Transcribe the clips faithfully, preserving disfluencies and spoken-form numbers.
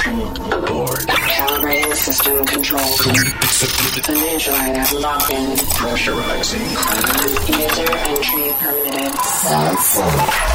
Board. Calibrating system control. Financial item locked in. Pressurizing. User entry permitted. Sound Sonic.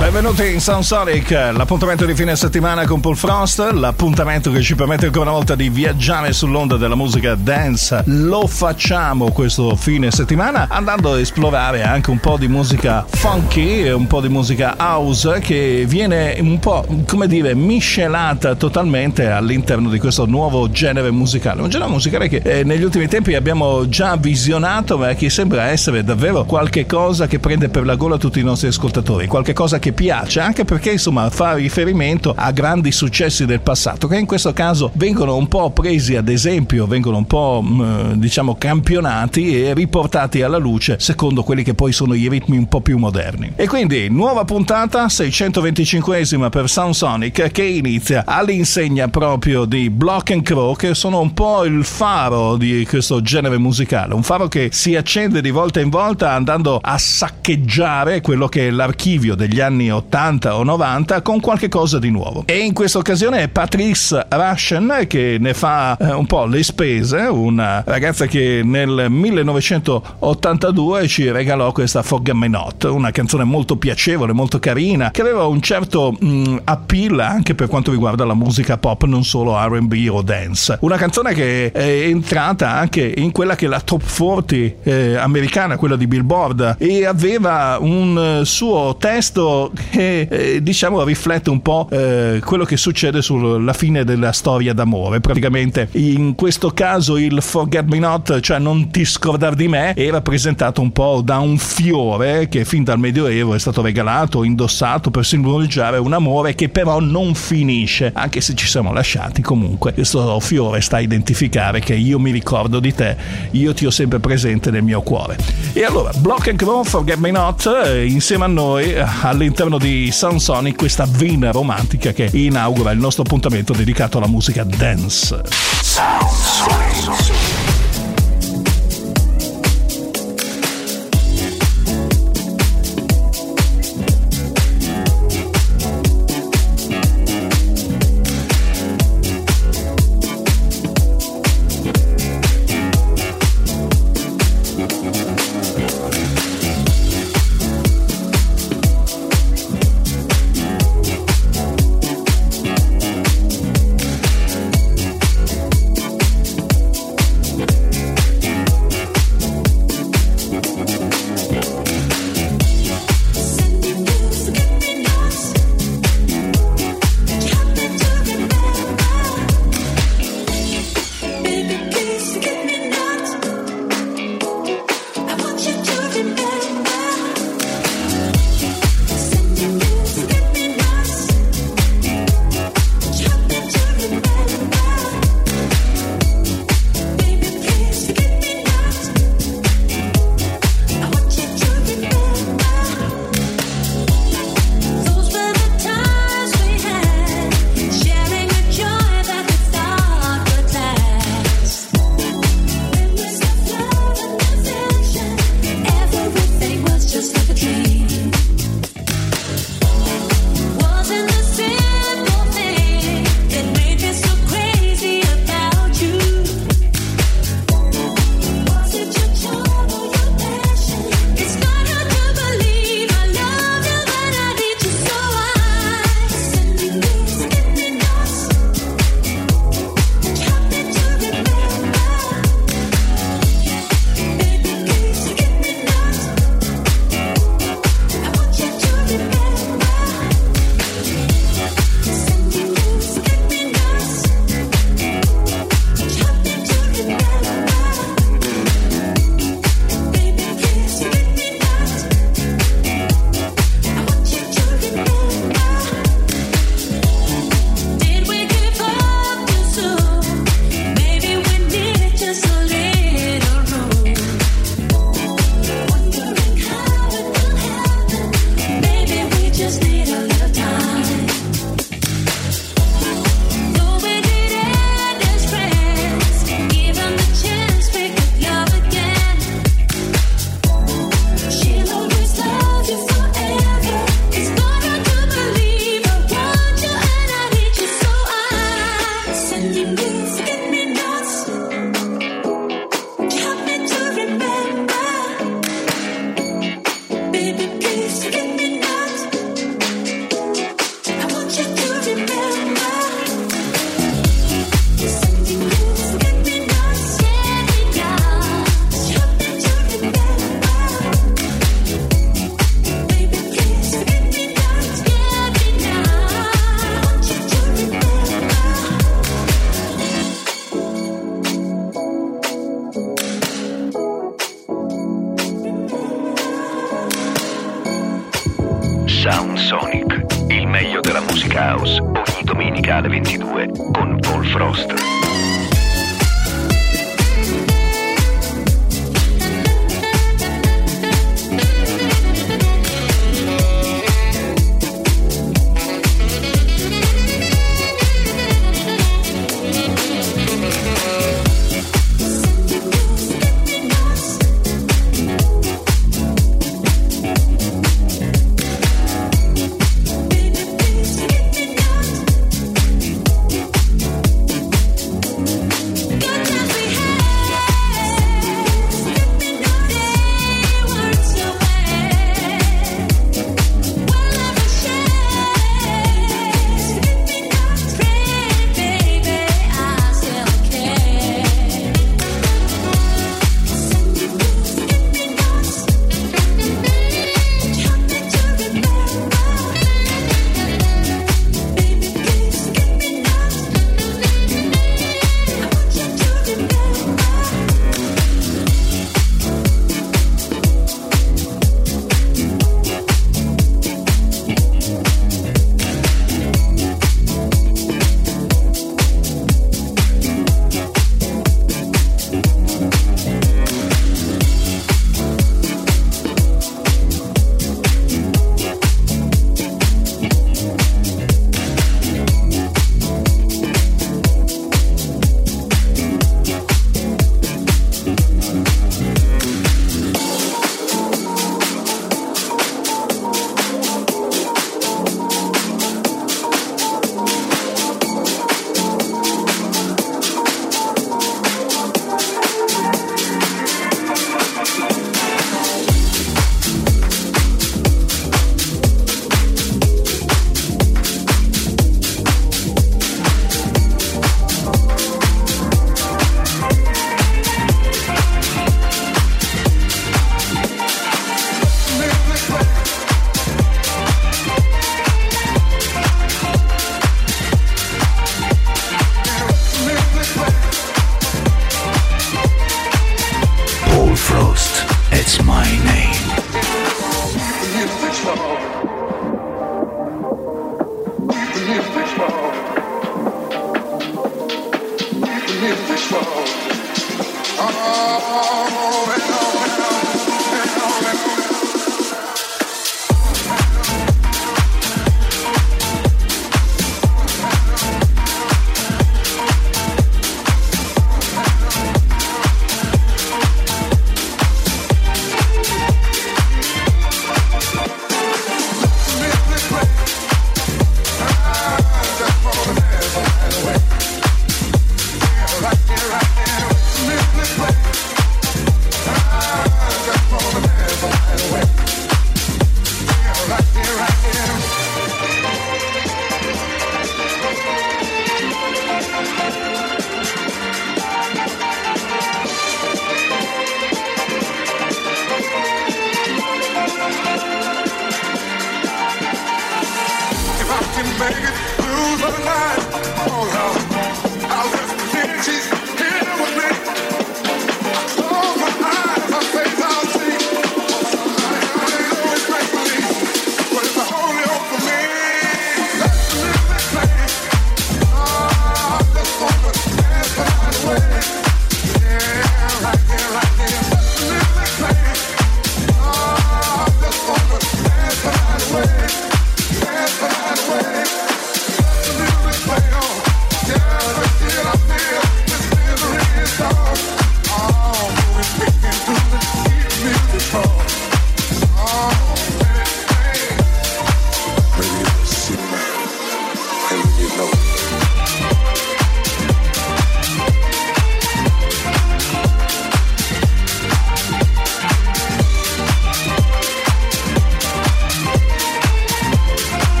Benvenuti in Sound Sonic, l'appuntamento di fine settimana con Paul Frost, l'appuntamento che ci permette ancora una volta di viaggiare sull'onda della musica dance. Lo facciamo questo fine settimana andando a esplorare anche un po' di musica funky e un po' di musica house che viene un po', come dire, miscelata totalmente all'interno di questo nuovo genere musicale, un genere musicale che eh, negli ultimi tempi abbiamo già visionato, ma che sembra essere davvero qualche cosa che prende per la gola tutti i nostri ascoltatori, qualche cosa che piace, anche perché insomma fa riferimento a grandi successi del passato che in questo caso vengono un po' presi ad esempio, vengono un po' mh, diciamo campionati e riportati alla luce secondo quelli che poi sono i ritmi un po' più moderni. E quindi nuova puntata seicentoventicinquesima per Sound Sonic, che inizia all'insegna proprio di Black and Crow, che sono un po' il faro di questo genere musicale, un faro che si accende di volta in volta andando a saccheggiare quello che è l'archivio degli anni ottanta o novanta con qualche cosa di nuovo. E in questa occasione è Patrice Rushen che ne fa eh, un po' le spese, una ragazza che nel millenovecentottantadue ci regalò questa Forget Me Not, una canzone molto piacevole, molto carina, che aveva un certo mh, appeal anche per quanto riguarda la musica pop, non solo R and B o dance. Una canzone che è entrata anche in quella che è la top forty eh, americana, quella di Billboard, e aveva un eh, suo testo che eh, diciamo riflette un po' eh, quello che succede sulla fine della storia d'amore. Praticamente in questo caso il Forget Me Not, cioè non ti scordar di me, era presentato un po' da un fiore che fin dal Medioevo è stato regalato, indossato per simboleggiare un amore che però non finisce, anche se ci siamo lasciati. Comunque questo fiore sta a identificare che io mi ricordo di te, io ti ho sempre presente nel mio cuore. E allora Black and Crow, Forget Me Not, insieme a noi all'interno di Sound Sonic, questa vena romantica che inaugura il nostro appuntamento dedicato alla musica dance. Sound Sonic. Sound Sonic, il meglio della musica house, ogni domenica alle ventidue con Paul Frost.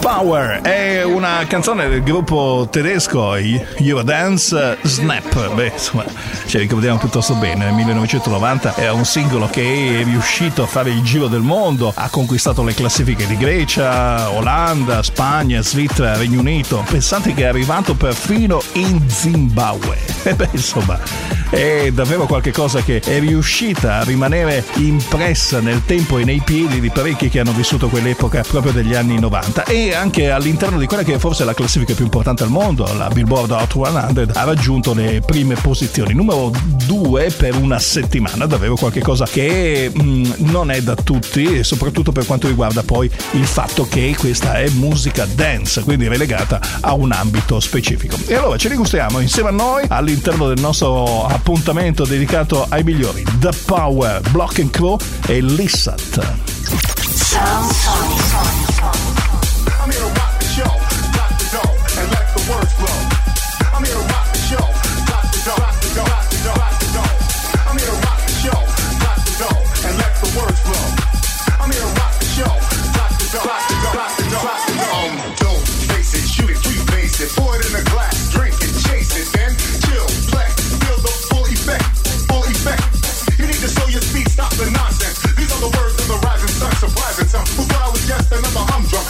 The Power è una canzone del gruppo tedesco Your Dance Snap. Beh, insomma, ce la ricordiamo piuttosto bene. Nel millenovecentonovanta era un singolo che è riuscito a fare il giro del mondo, ha conquistato le classifiche di Grecia, Olanda, Spagna, Svizzera, Regno Unito. Pensate che è arrivato perfino in Zimbabwe. E beh, insomma, è davvero qualcosa che è riuscita a rimanere impressa nel tempo e nei piedi di parecchi che hanno vissuto quell'epoca proprio degli anni novanta, e anche all'interno di quella che è forse la classifica più importante al mondo, la Billboard Hot cento, ha raggiunto le prime posizioni, numero due per una settimana. Davvero qualcosa che mh, non è da tutti, e soprattutto per quanto riguarda poi il fatto che questa è musica dance, quindi relegata a un ambito specifico. E allora ci rigustiamo insieme a noi all'interno del nostro appuntamento dedicato ai migliori: The Power, Black and Crow e Lissat. Sound Sonic, I'm here to rock the show, rock the dough, and let the words flow. I'm here to rock the show, rock the dough, rock the dough, rock the dough, rock the dough. I'm here to rock the show, rock the dough, and let the words flow. I'm here to rock the show, rock the dough, rock the dough, rock the dough, rock the dough. Um, don't face it, shoot it, rebase it, pour it in a glass, drink it, chase it, then chill, flex, feel the full effect, full effect. You need to slow your speed, stop the nonsense. These are the words of the rising sun, surprising some who thought I was just another humdrum.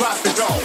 Rock the dough.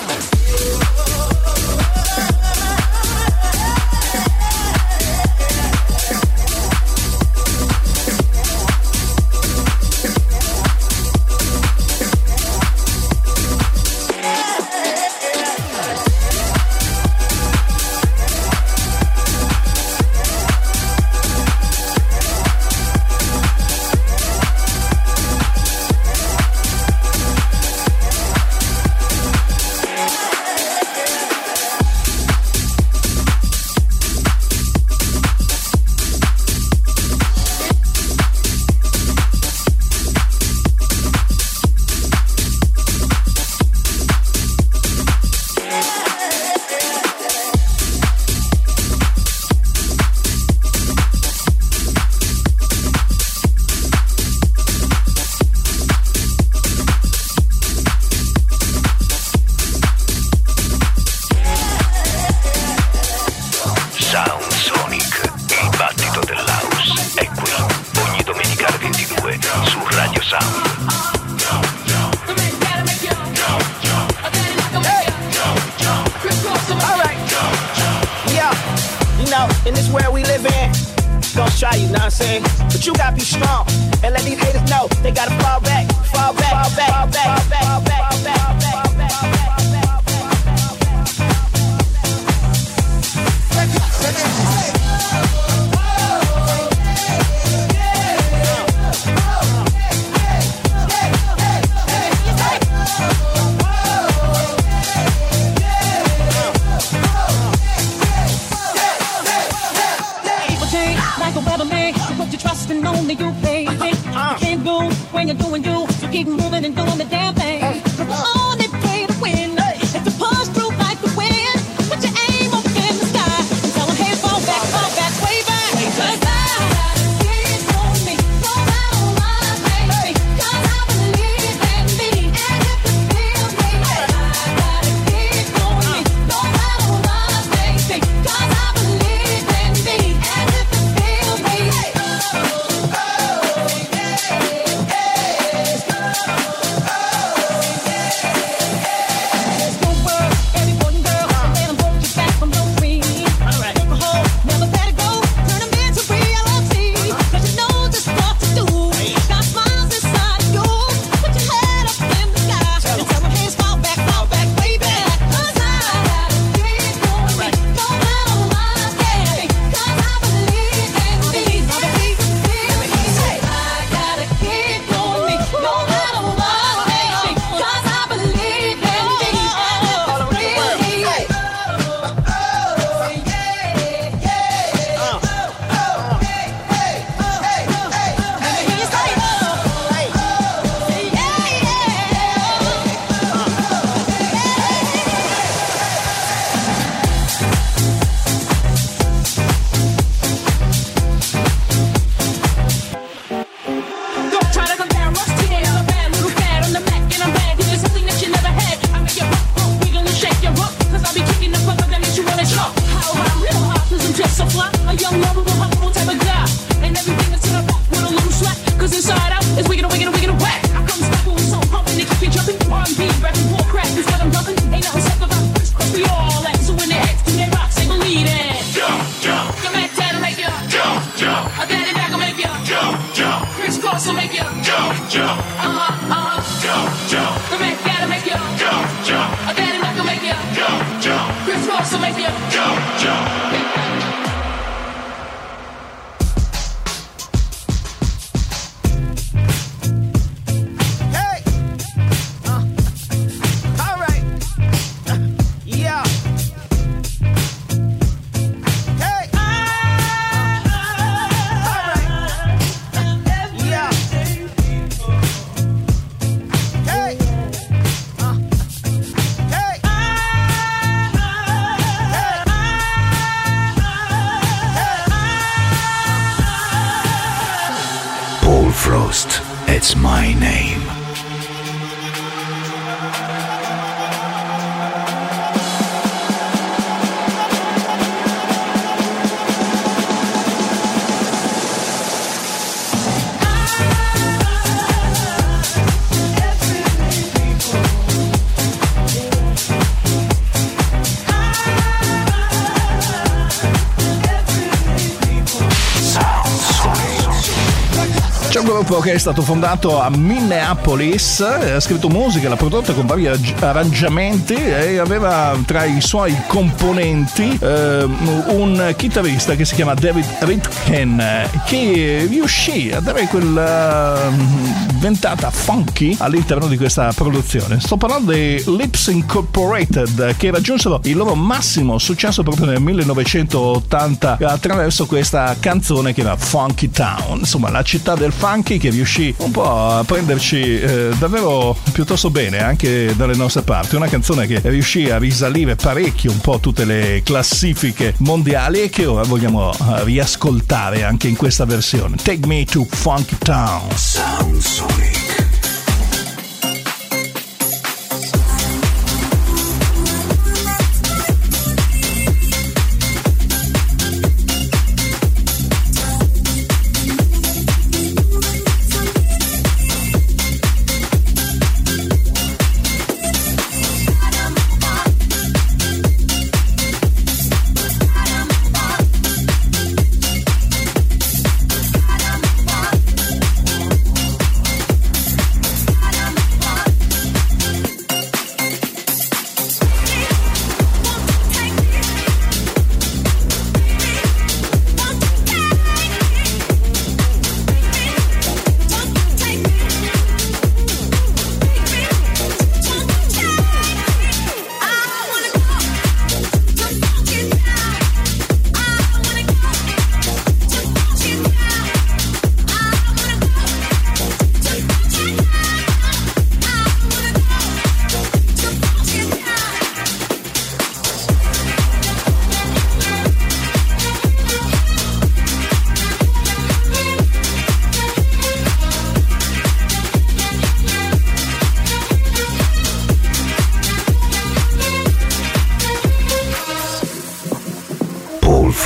try, you know what I'm saying? But you gotta be strong and let these haters know they gotta fall back, fall back, fall back, fall back, fall back, fall back, fall back, fall back, fall back, fall back. And only you, baby. Uh, can't go when you're doing you. So keep moving and doing the damn thing. Uh, the only way to win uh, is to push through like the wind. Put your aim up in the sky. And tell them, hey, fall back, fall back, way back. Cause I did on me. Go out on my way. Cause I believe in me. And if you feel me, I got a kid on me. Go out on my way. Cause I believe in me. And if you feel me, it's my name. Che è stato fondato a Minneapolis, ha scritto musica, l'ha prodotta con vari arrangiamenti e aveva tra i suoi componenti eh, un chitarrista che si chiama David Ritken, che riuscì a dare quella ventata funky all'interno di questa produzione. Sto parlando dei Lips Incorporated, che raggiunsero il loro massimo successo proprio nel millenovecentottanta attraverso questa canzone che era Funky Town, insomma la città del funky, che riuscì un po' a prenderci eh, davvero piuttosto bene anche dalle nostre parti. Una canzone che riuscì a risalire parecchio un po' tutte le classifiche mondiali e che ora vogliamo riascoltare anche in questa versione. Take Me to Funky Town. Sound Sonic.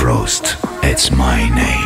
Frost, It's My Name.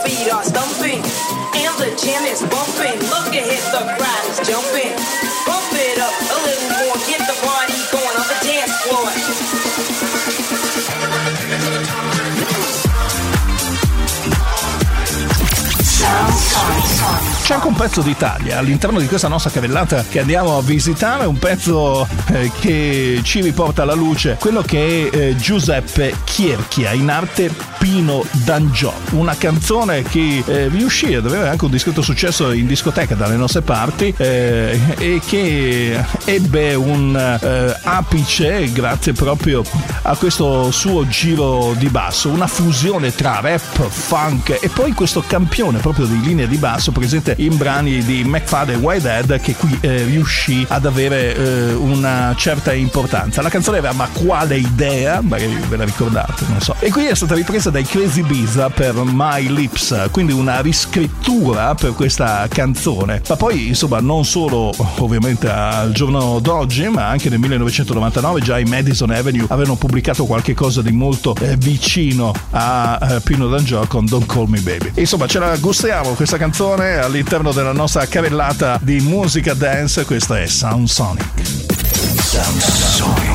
feet are stumping, and the chin is bumping. Look at it, the crowd is jumping. Bump it up a little more, get the party going on the dance floor. C'è anche un pezzo d'Italia all'interno di questa nostra cavellata che andiamo a visitare, un pezzo eh, che ci riporta alla luce quello che è eh, Giuseppe Chierchia, in arte Pino D'Angio, una canzone che eh, riuscì ad avere anche un discreto successo in discoteca dalle nostre parti eh, e che ebbe un eh, apice grazie proprio a questo suo giro di basso, una fusione tra rap, funk e poi questo campione proprio di linea di basso presente in brani di McFadden and Whitehead, che qui eh, riuscì ad avere eh, una certa importanza. La canzone era Ma quale idea? Magari ve la ricordate, non so. E qui è stata ripresa dai Crazy Biza per My Lips, quindi una riscrittura per questa canzone. Ma poi, insomma, non solo ovviamente al giorno d'oggi, ma anche nel millenovecentonovantanove già i Madison Avenue avevano pubblicato qualche cosa di molto eh, vicino a eh, Pino D'Angio con Don't Call Me Baby. E, insomma, ce la gustiamo questa canzone all'interno della nostra cavellata di musica dance. Questa è Sound Sonic. Sound Sonic.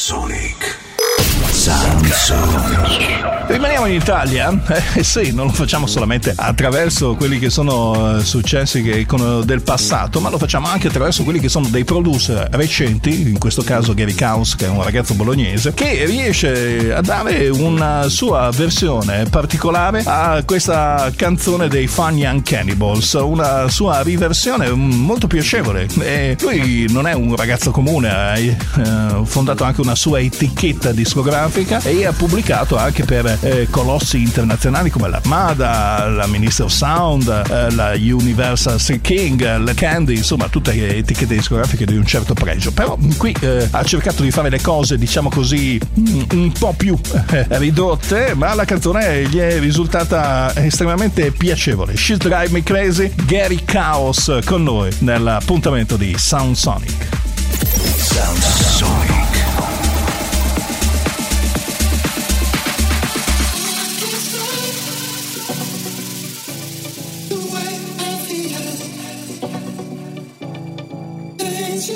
Sonic. Sound Sonic. Rimaniamo in Italia? Eh sì, non lo facciamo solamente attraverso quelli che sono successi che, con, del passato, ma lo facciamo anche attraverso quelli che sono dei producer recenti, in questo caso Gary Counts, che è un ragazzo bolognese, che riesce a dare una sua versione particolare a questa canzone dei Fun Young Cannibals, una sua riversione molto piacevole. E lui non è un ragazzo comune, ha eh, fondato anche una sua etichetta discografica e ha pubblicato anche per Eh, colossi internazionali come l'Armada, la Ministry of Sound, eh, la Universal King, la Candy, insomma tutte etichette discografiche di un certo pregio. Però qui eh, ha cercato di fare le cose, diciamo così, un, un po' più eh, ridotte, ma la canzone gli è risultata estremamente piacevole. She'll Drive Me Crazy, Gary Counts con noi nell'appuntamento di Sound Sonic. Sound Sonic. See,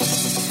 I'm a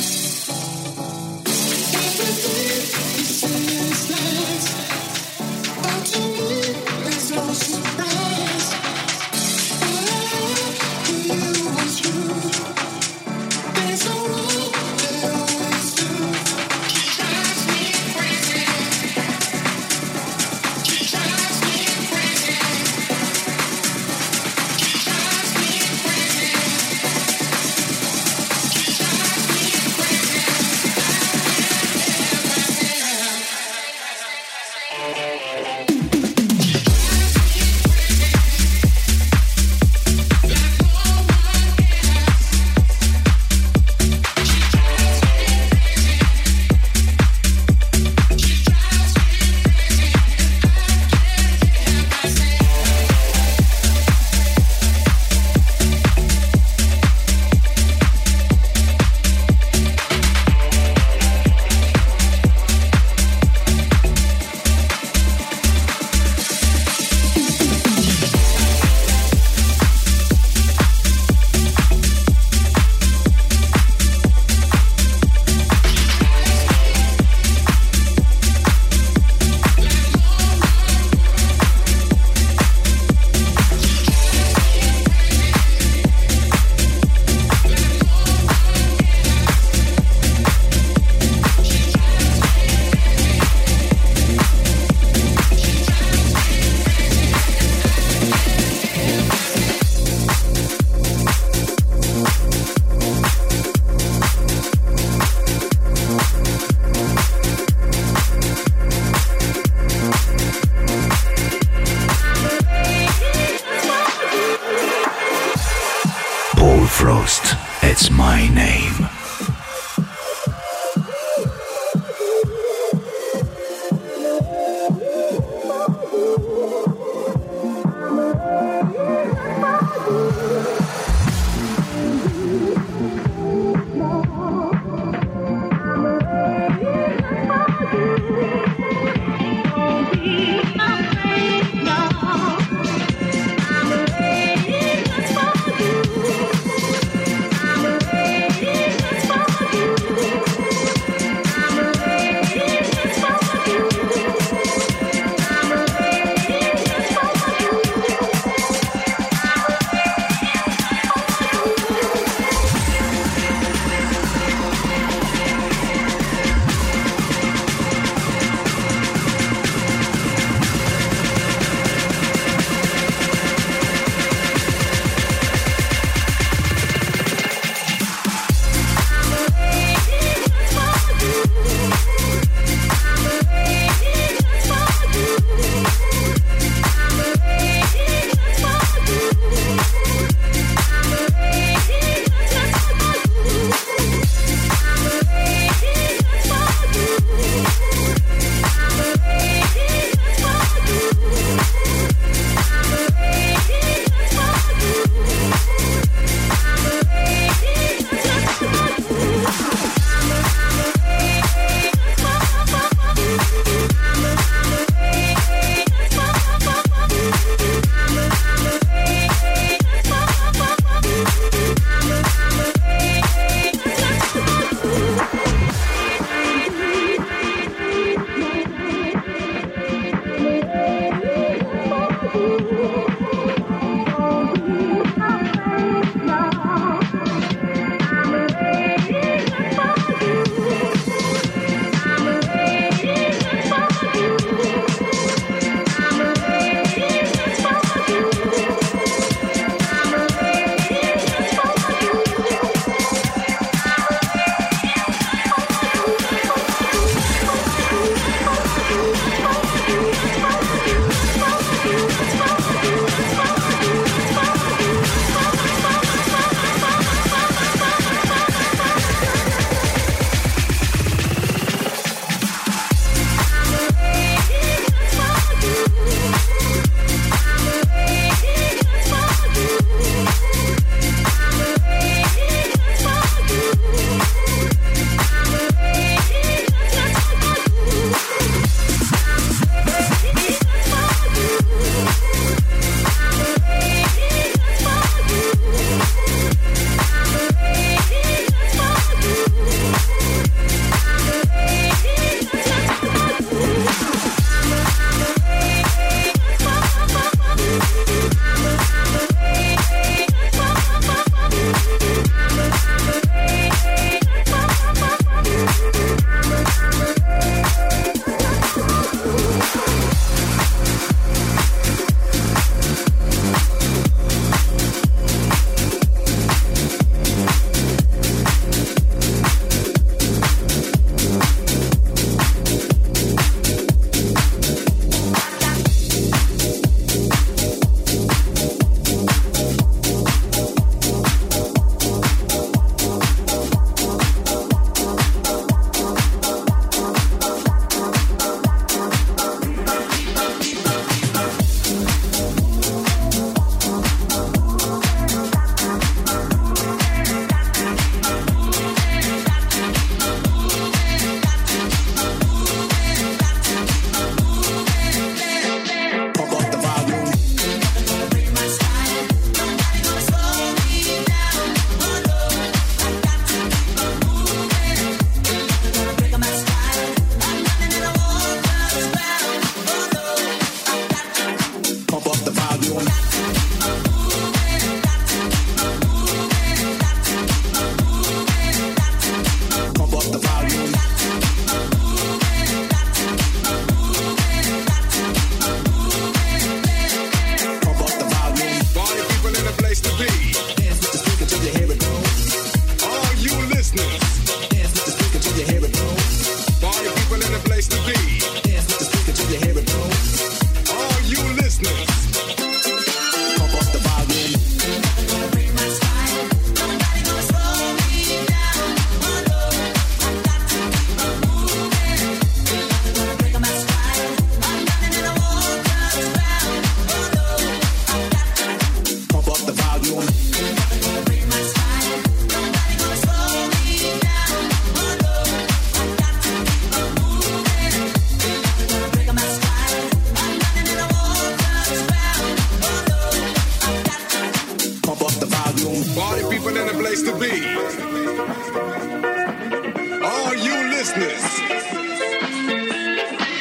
business.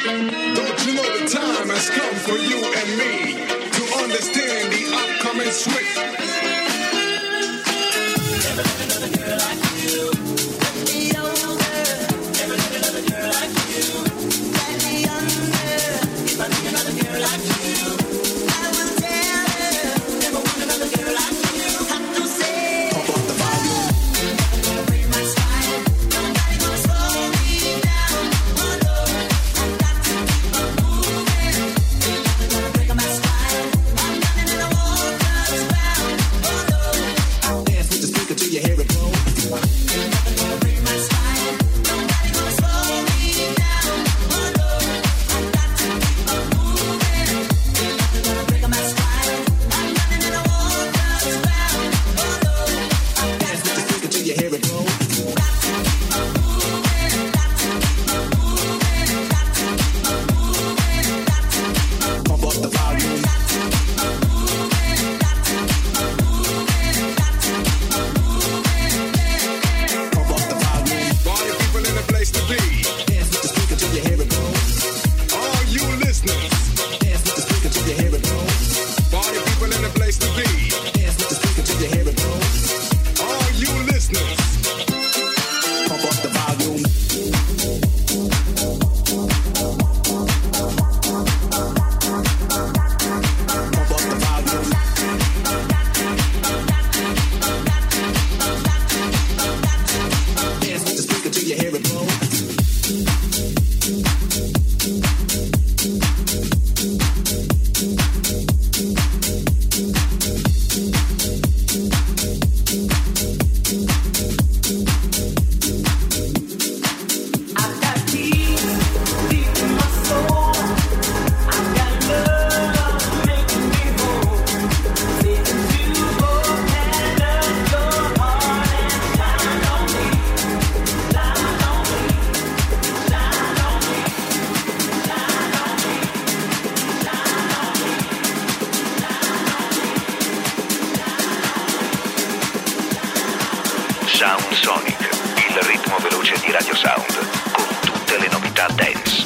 Don't you know the time has come for you and me to understand the upcoming switch? Never met another girl like you. Let me over. Never met another girl like you. Let me under. If I meet another girl like you, I will tell her. Never want another girl like you. Have to say. Pump up the volume. I'm gonna break my spine. Nobody gonna slow me down. Oh no, I got to keep on moving. They're never gonna break my spine. I'm running in a water's bound. Oh no, I'll dance with the speaker till you hear it blow. They're never gonna break my spine. Nobody gonna slow me down. Oh no, I got to keep on moving. They're never gonna break my spine. I'm running in a water's bound. Oh no, I got to keep Speaker till you hear it blow. on moving. Got to keep on moving. Got to keep on moving. Got to keep on Pump up the volume. moving. Got to keep on moving. Got to keep on moving. Pump up the volume. Party people in the place to be. Dance with the speaker till you hear it blow. All you listeners. Dance with the speaker till you hear it blow. Party people in the place to be. Dance with the speaker till you hear it blow. All you listeners. Pump up the volume. Pump up the volume. Dance with the speaker till you hear it blow. I've got peace deep in my soul. I've got love making me whole. Taking you both hand of your heart and lying on me, lying on me, lying on me, lying on me, lying on me, lying on me. Sound Sonic, il ritmo veloce di Radio Sound, con tutte le novità dance.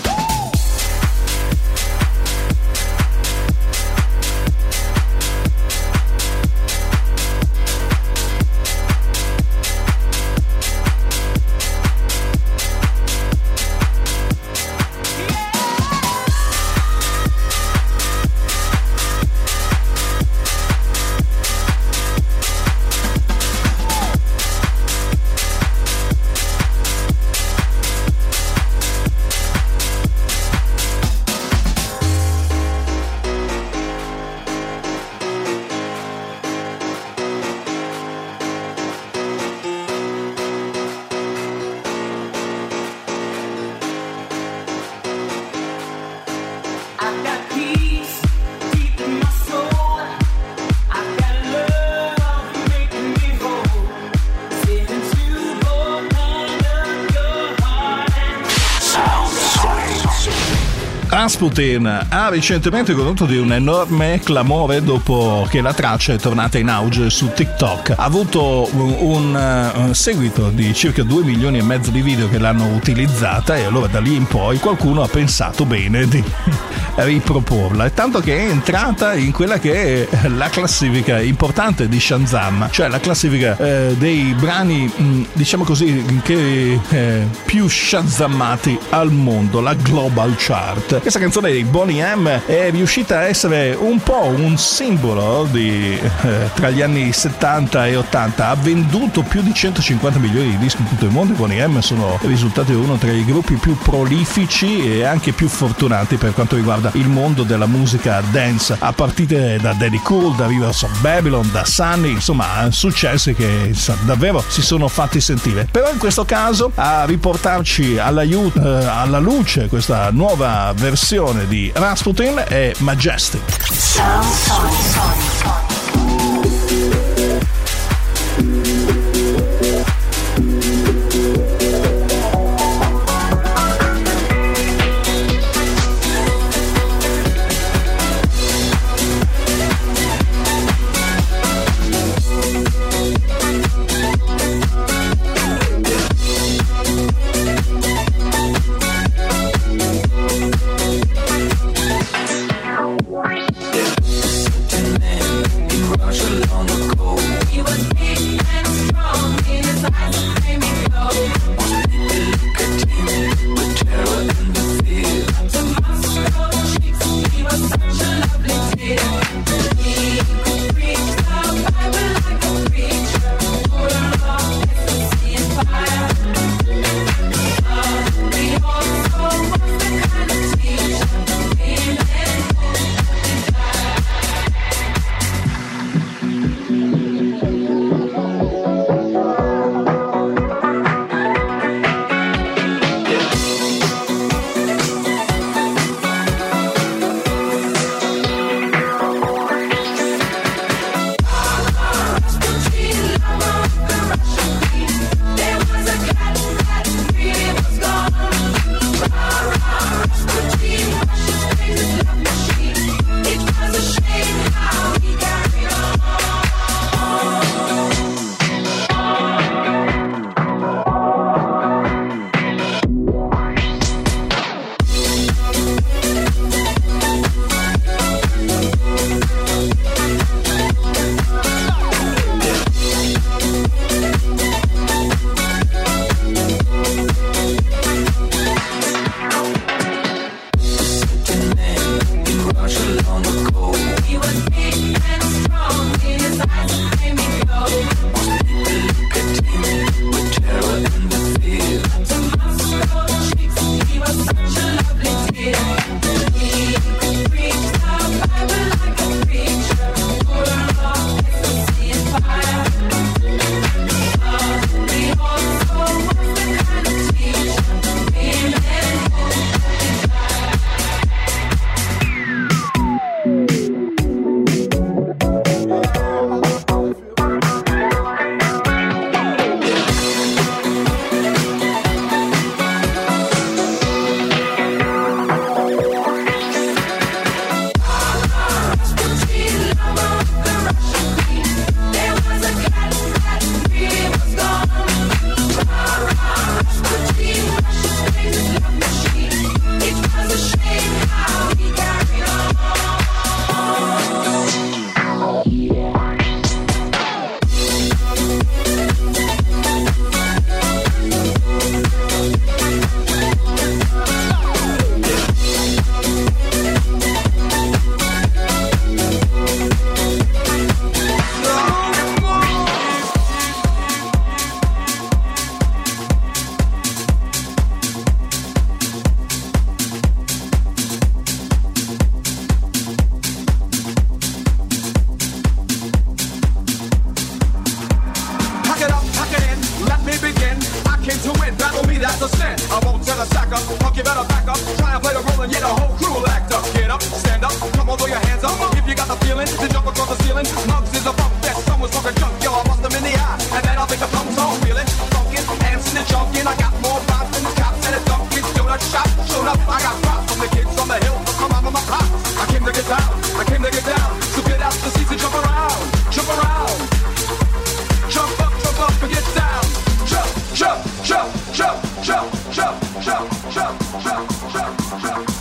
I've got peace deep in my soul. I've got love making me whole. Sitting to both hands of your heart and Rasputin ha recentemente goduto di un enorme clamore dopo che la traccia è tornata in auge su TikTok. Ha avuto un, un, un seguito di circa due milioni e mezzo di video che l'hanno utilizzata, e allora da lì in poi qualcuno ha pensato bene di riproporla, e tanto che è entrata in quella che è la classifica importante di Shazam, cioè la classifica eh, dei brani mh, diciamo così che eh, più shazammati al mondo, la Global Chart. Questa canzone di Boney M. è riuscita a essere un po' un simbolo di eh, tra gli anni settanta e ottanta, ha venduto più di centocinquanta milioni di dischi in tutto il mondo. I Boney M. sono risultati uno tra i gruppi più prolifici e anche più fortunati per quanto riguarda il mondo della musica dance, a partire da Daddy Cool, da Rivers of Babylon, da Sunny, insomma successi che davvero si sono fatti sentire. Però in questo caso a riportarci all'aiuto, eh, alla luce questa nuova versione di Rasputin è Majestic. battle me, that's a sin. I won't tell a sack up, punk, you better back up. Try and play the role and get a whole crew will act up. Get up, stand up, come on, throw your hands up. If you got the feeling, then jump across the ceiling. Mugs is a bump that someone's fucking junk. Yo, I bust them in the eye, and then I'll make the punks all feeling. Funkin', dancing and junkin', I got more vibes than the cops at a Dunkin' Donut shop. Showed up, I got props from the kids on the hill. Come on, with my pops, I came to get down, I came to get down. So get out the seats and jump around, jump around. Jump up, jump up and get down. Jump, jump, jump, jump, jump, jump, jump, jump, jump, jump, jump, jump, jump. Sound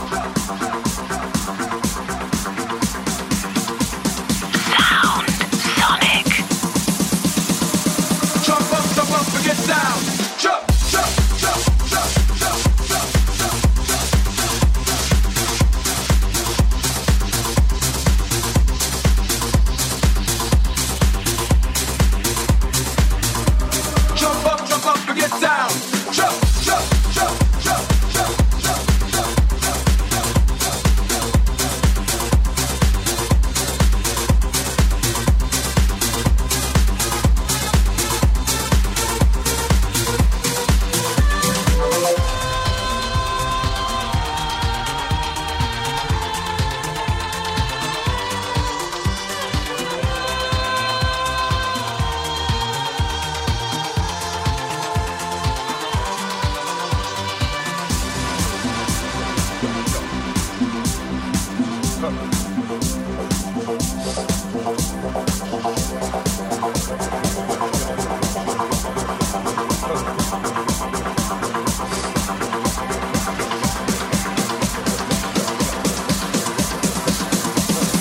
Sonic.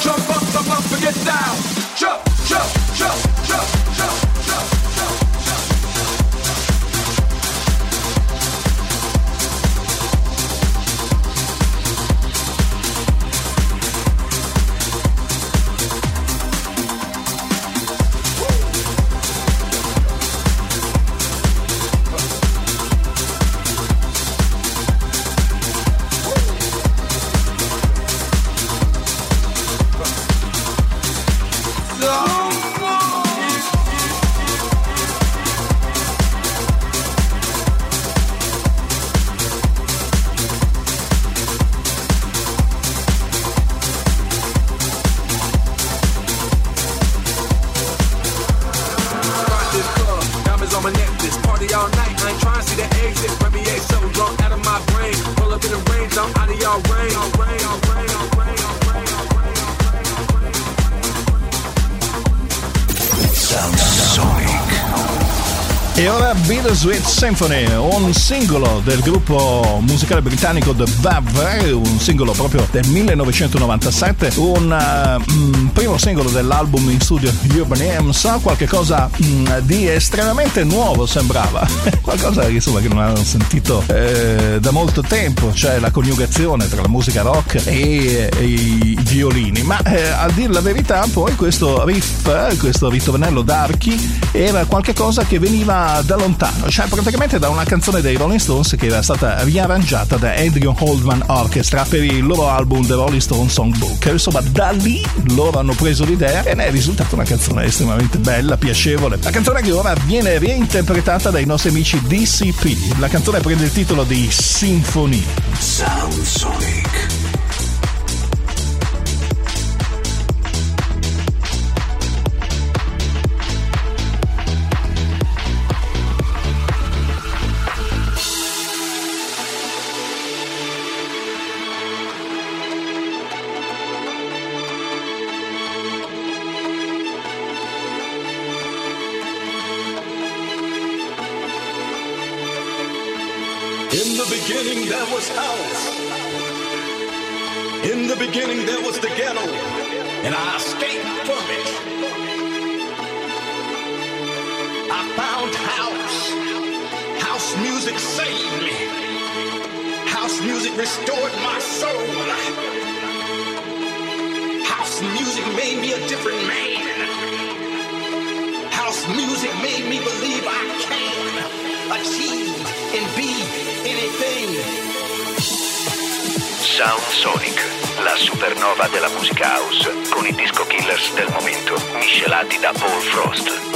Jump up, jump up and get down. Jump, jump, jump, jump, jump, jump, jump, jump. Down, jump, jump, jump, jump, jump, jump, jump, jump, E ora Bittersweet Symphony, un singolo del gruppo musicale britannico The Vavre, un singolo proprio del millenovecentonovantasette, un mm, primo singolo dell'album in studio Urban Ems, qualcosa mm, di estremamente nuovo sembrava, qualcosa insomma che non avevano sentito eh, da molto tempo, cioè la coniugazione tra la musica rock e, e i violini, ma eh, a dir la verità poi questo riff, questo ritornello d'archi era qualcosa che veniva da lontano, cioè praticamente da una canzone dei Rolling Stones che era stata riarrangiata da Adrian Holdman Orchestra per il loro album The Rolling Stones Songbook. Insomma, da lì loro hanno preso l'idea e ne è risultata una canzone estremamente bella, piacevole. La canzone che ora viene reinterpretata dai nostri amici D C P. La canzone prende il titolo di Sinfonia. Sound Sonic. In the beginning there was house. In the beginning there was the ghetto, and I escaped from it. I found house. House music saved me. House music restored my soul. House music made me a different man. House music made me believe I can achieve and be anything. Sound Sonic, la supernova della musica house, con i disco killers del momento, miscelati da Paul Frost.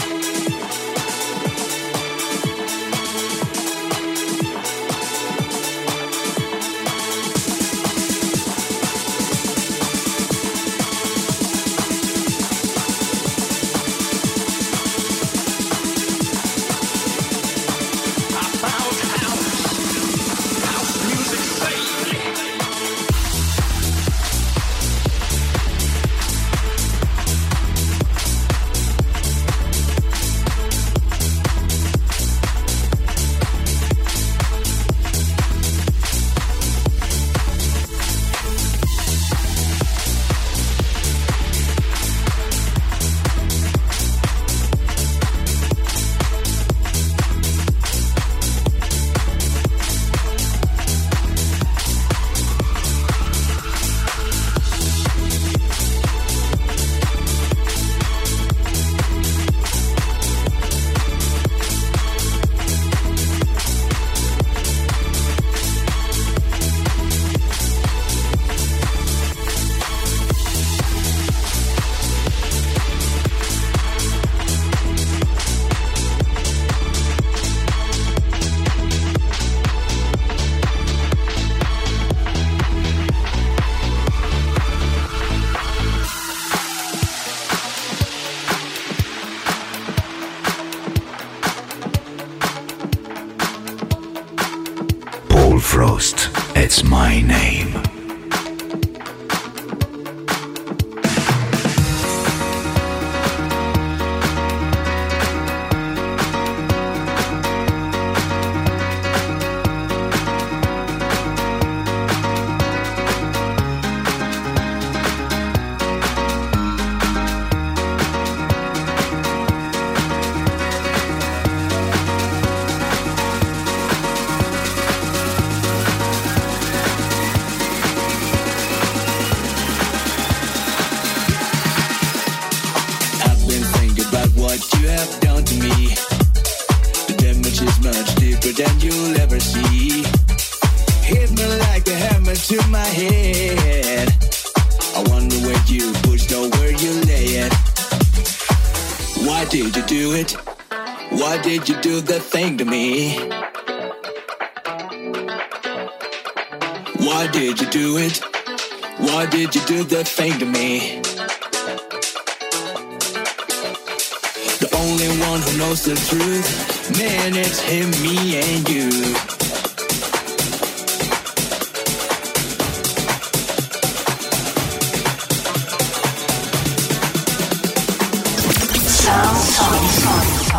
Paul Frost, It's My Name.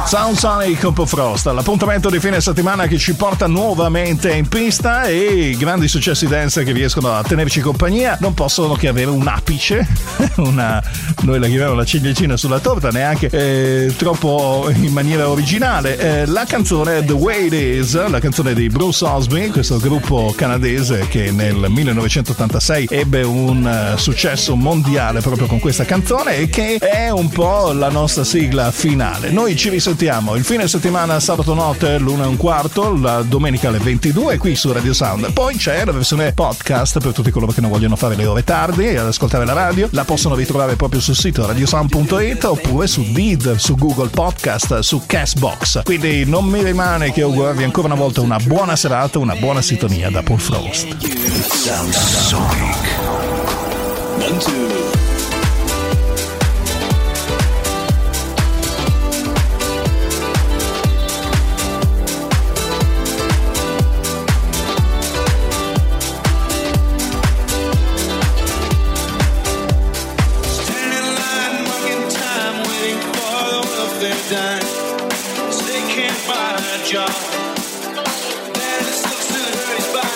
Sound Sonic con Paul Frost, l'appuntamento di fine settimana che ci porta nuovamente in pista, e i grandi successi dance che riescono a tenerci compagnia non possono che avere un apice, una, noi la chiamiamo la ciliegina sulla torta, neanche eh, troppo in maniera originale, eh, la canzone The Way It Is, la canzone di Bruce Hornsby, questo gruppo canadese che nel millenovecentottantasei ebbe un successo mondiale proprio con questa canzone, e che è un po' la nostra sigla finale. Noi ci risentiamo il fine settimana, sabato notte l'una e un quarto, la domenica alle ventidue qui su Radio Sound. Poi c'è la versione podcast per tutti coloro che non vogliono fare le ore tardi ad ascoltare la radio, la possono ritrovare proprio sul sito radiosound punto it oppure su Deezer, su Google Podcast, su Castbox. Quindi non mi rimane che augurarvi ancora una volta una buona serata, una buona sintonia da Paul Frost. Sound Sonic. One, two. Think about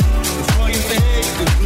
it before you make a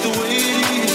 the way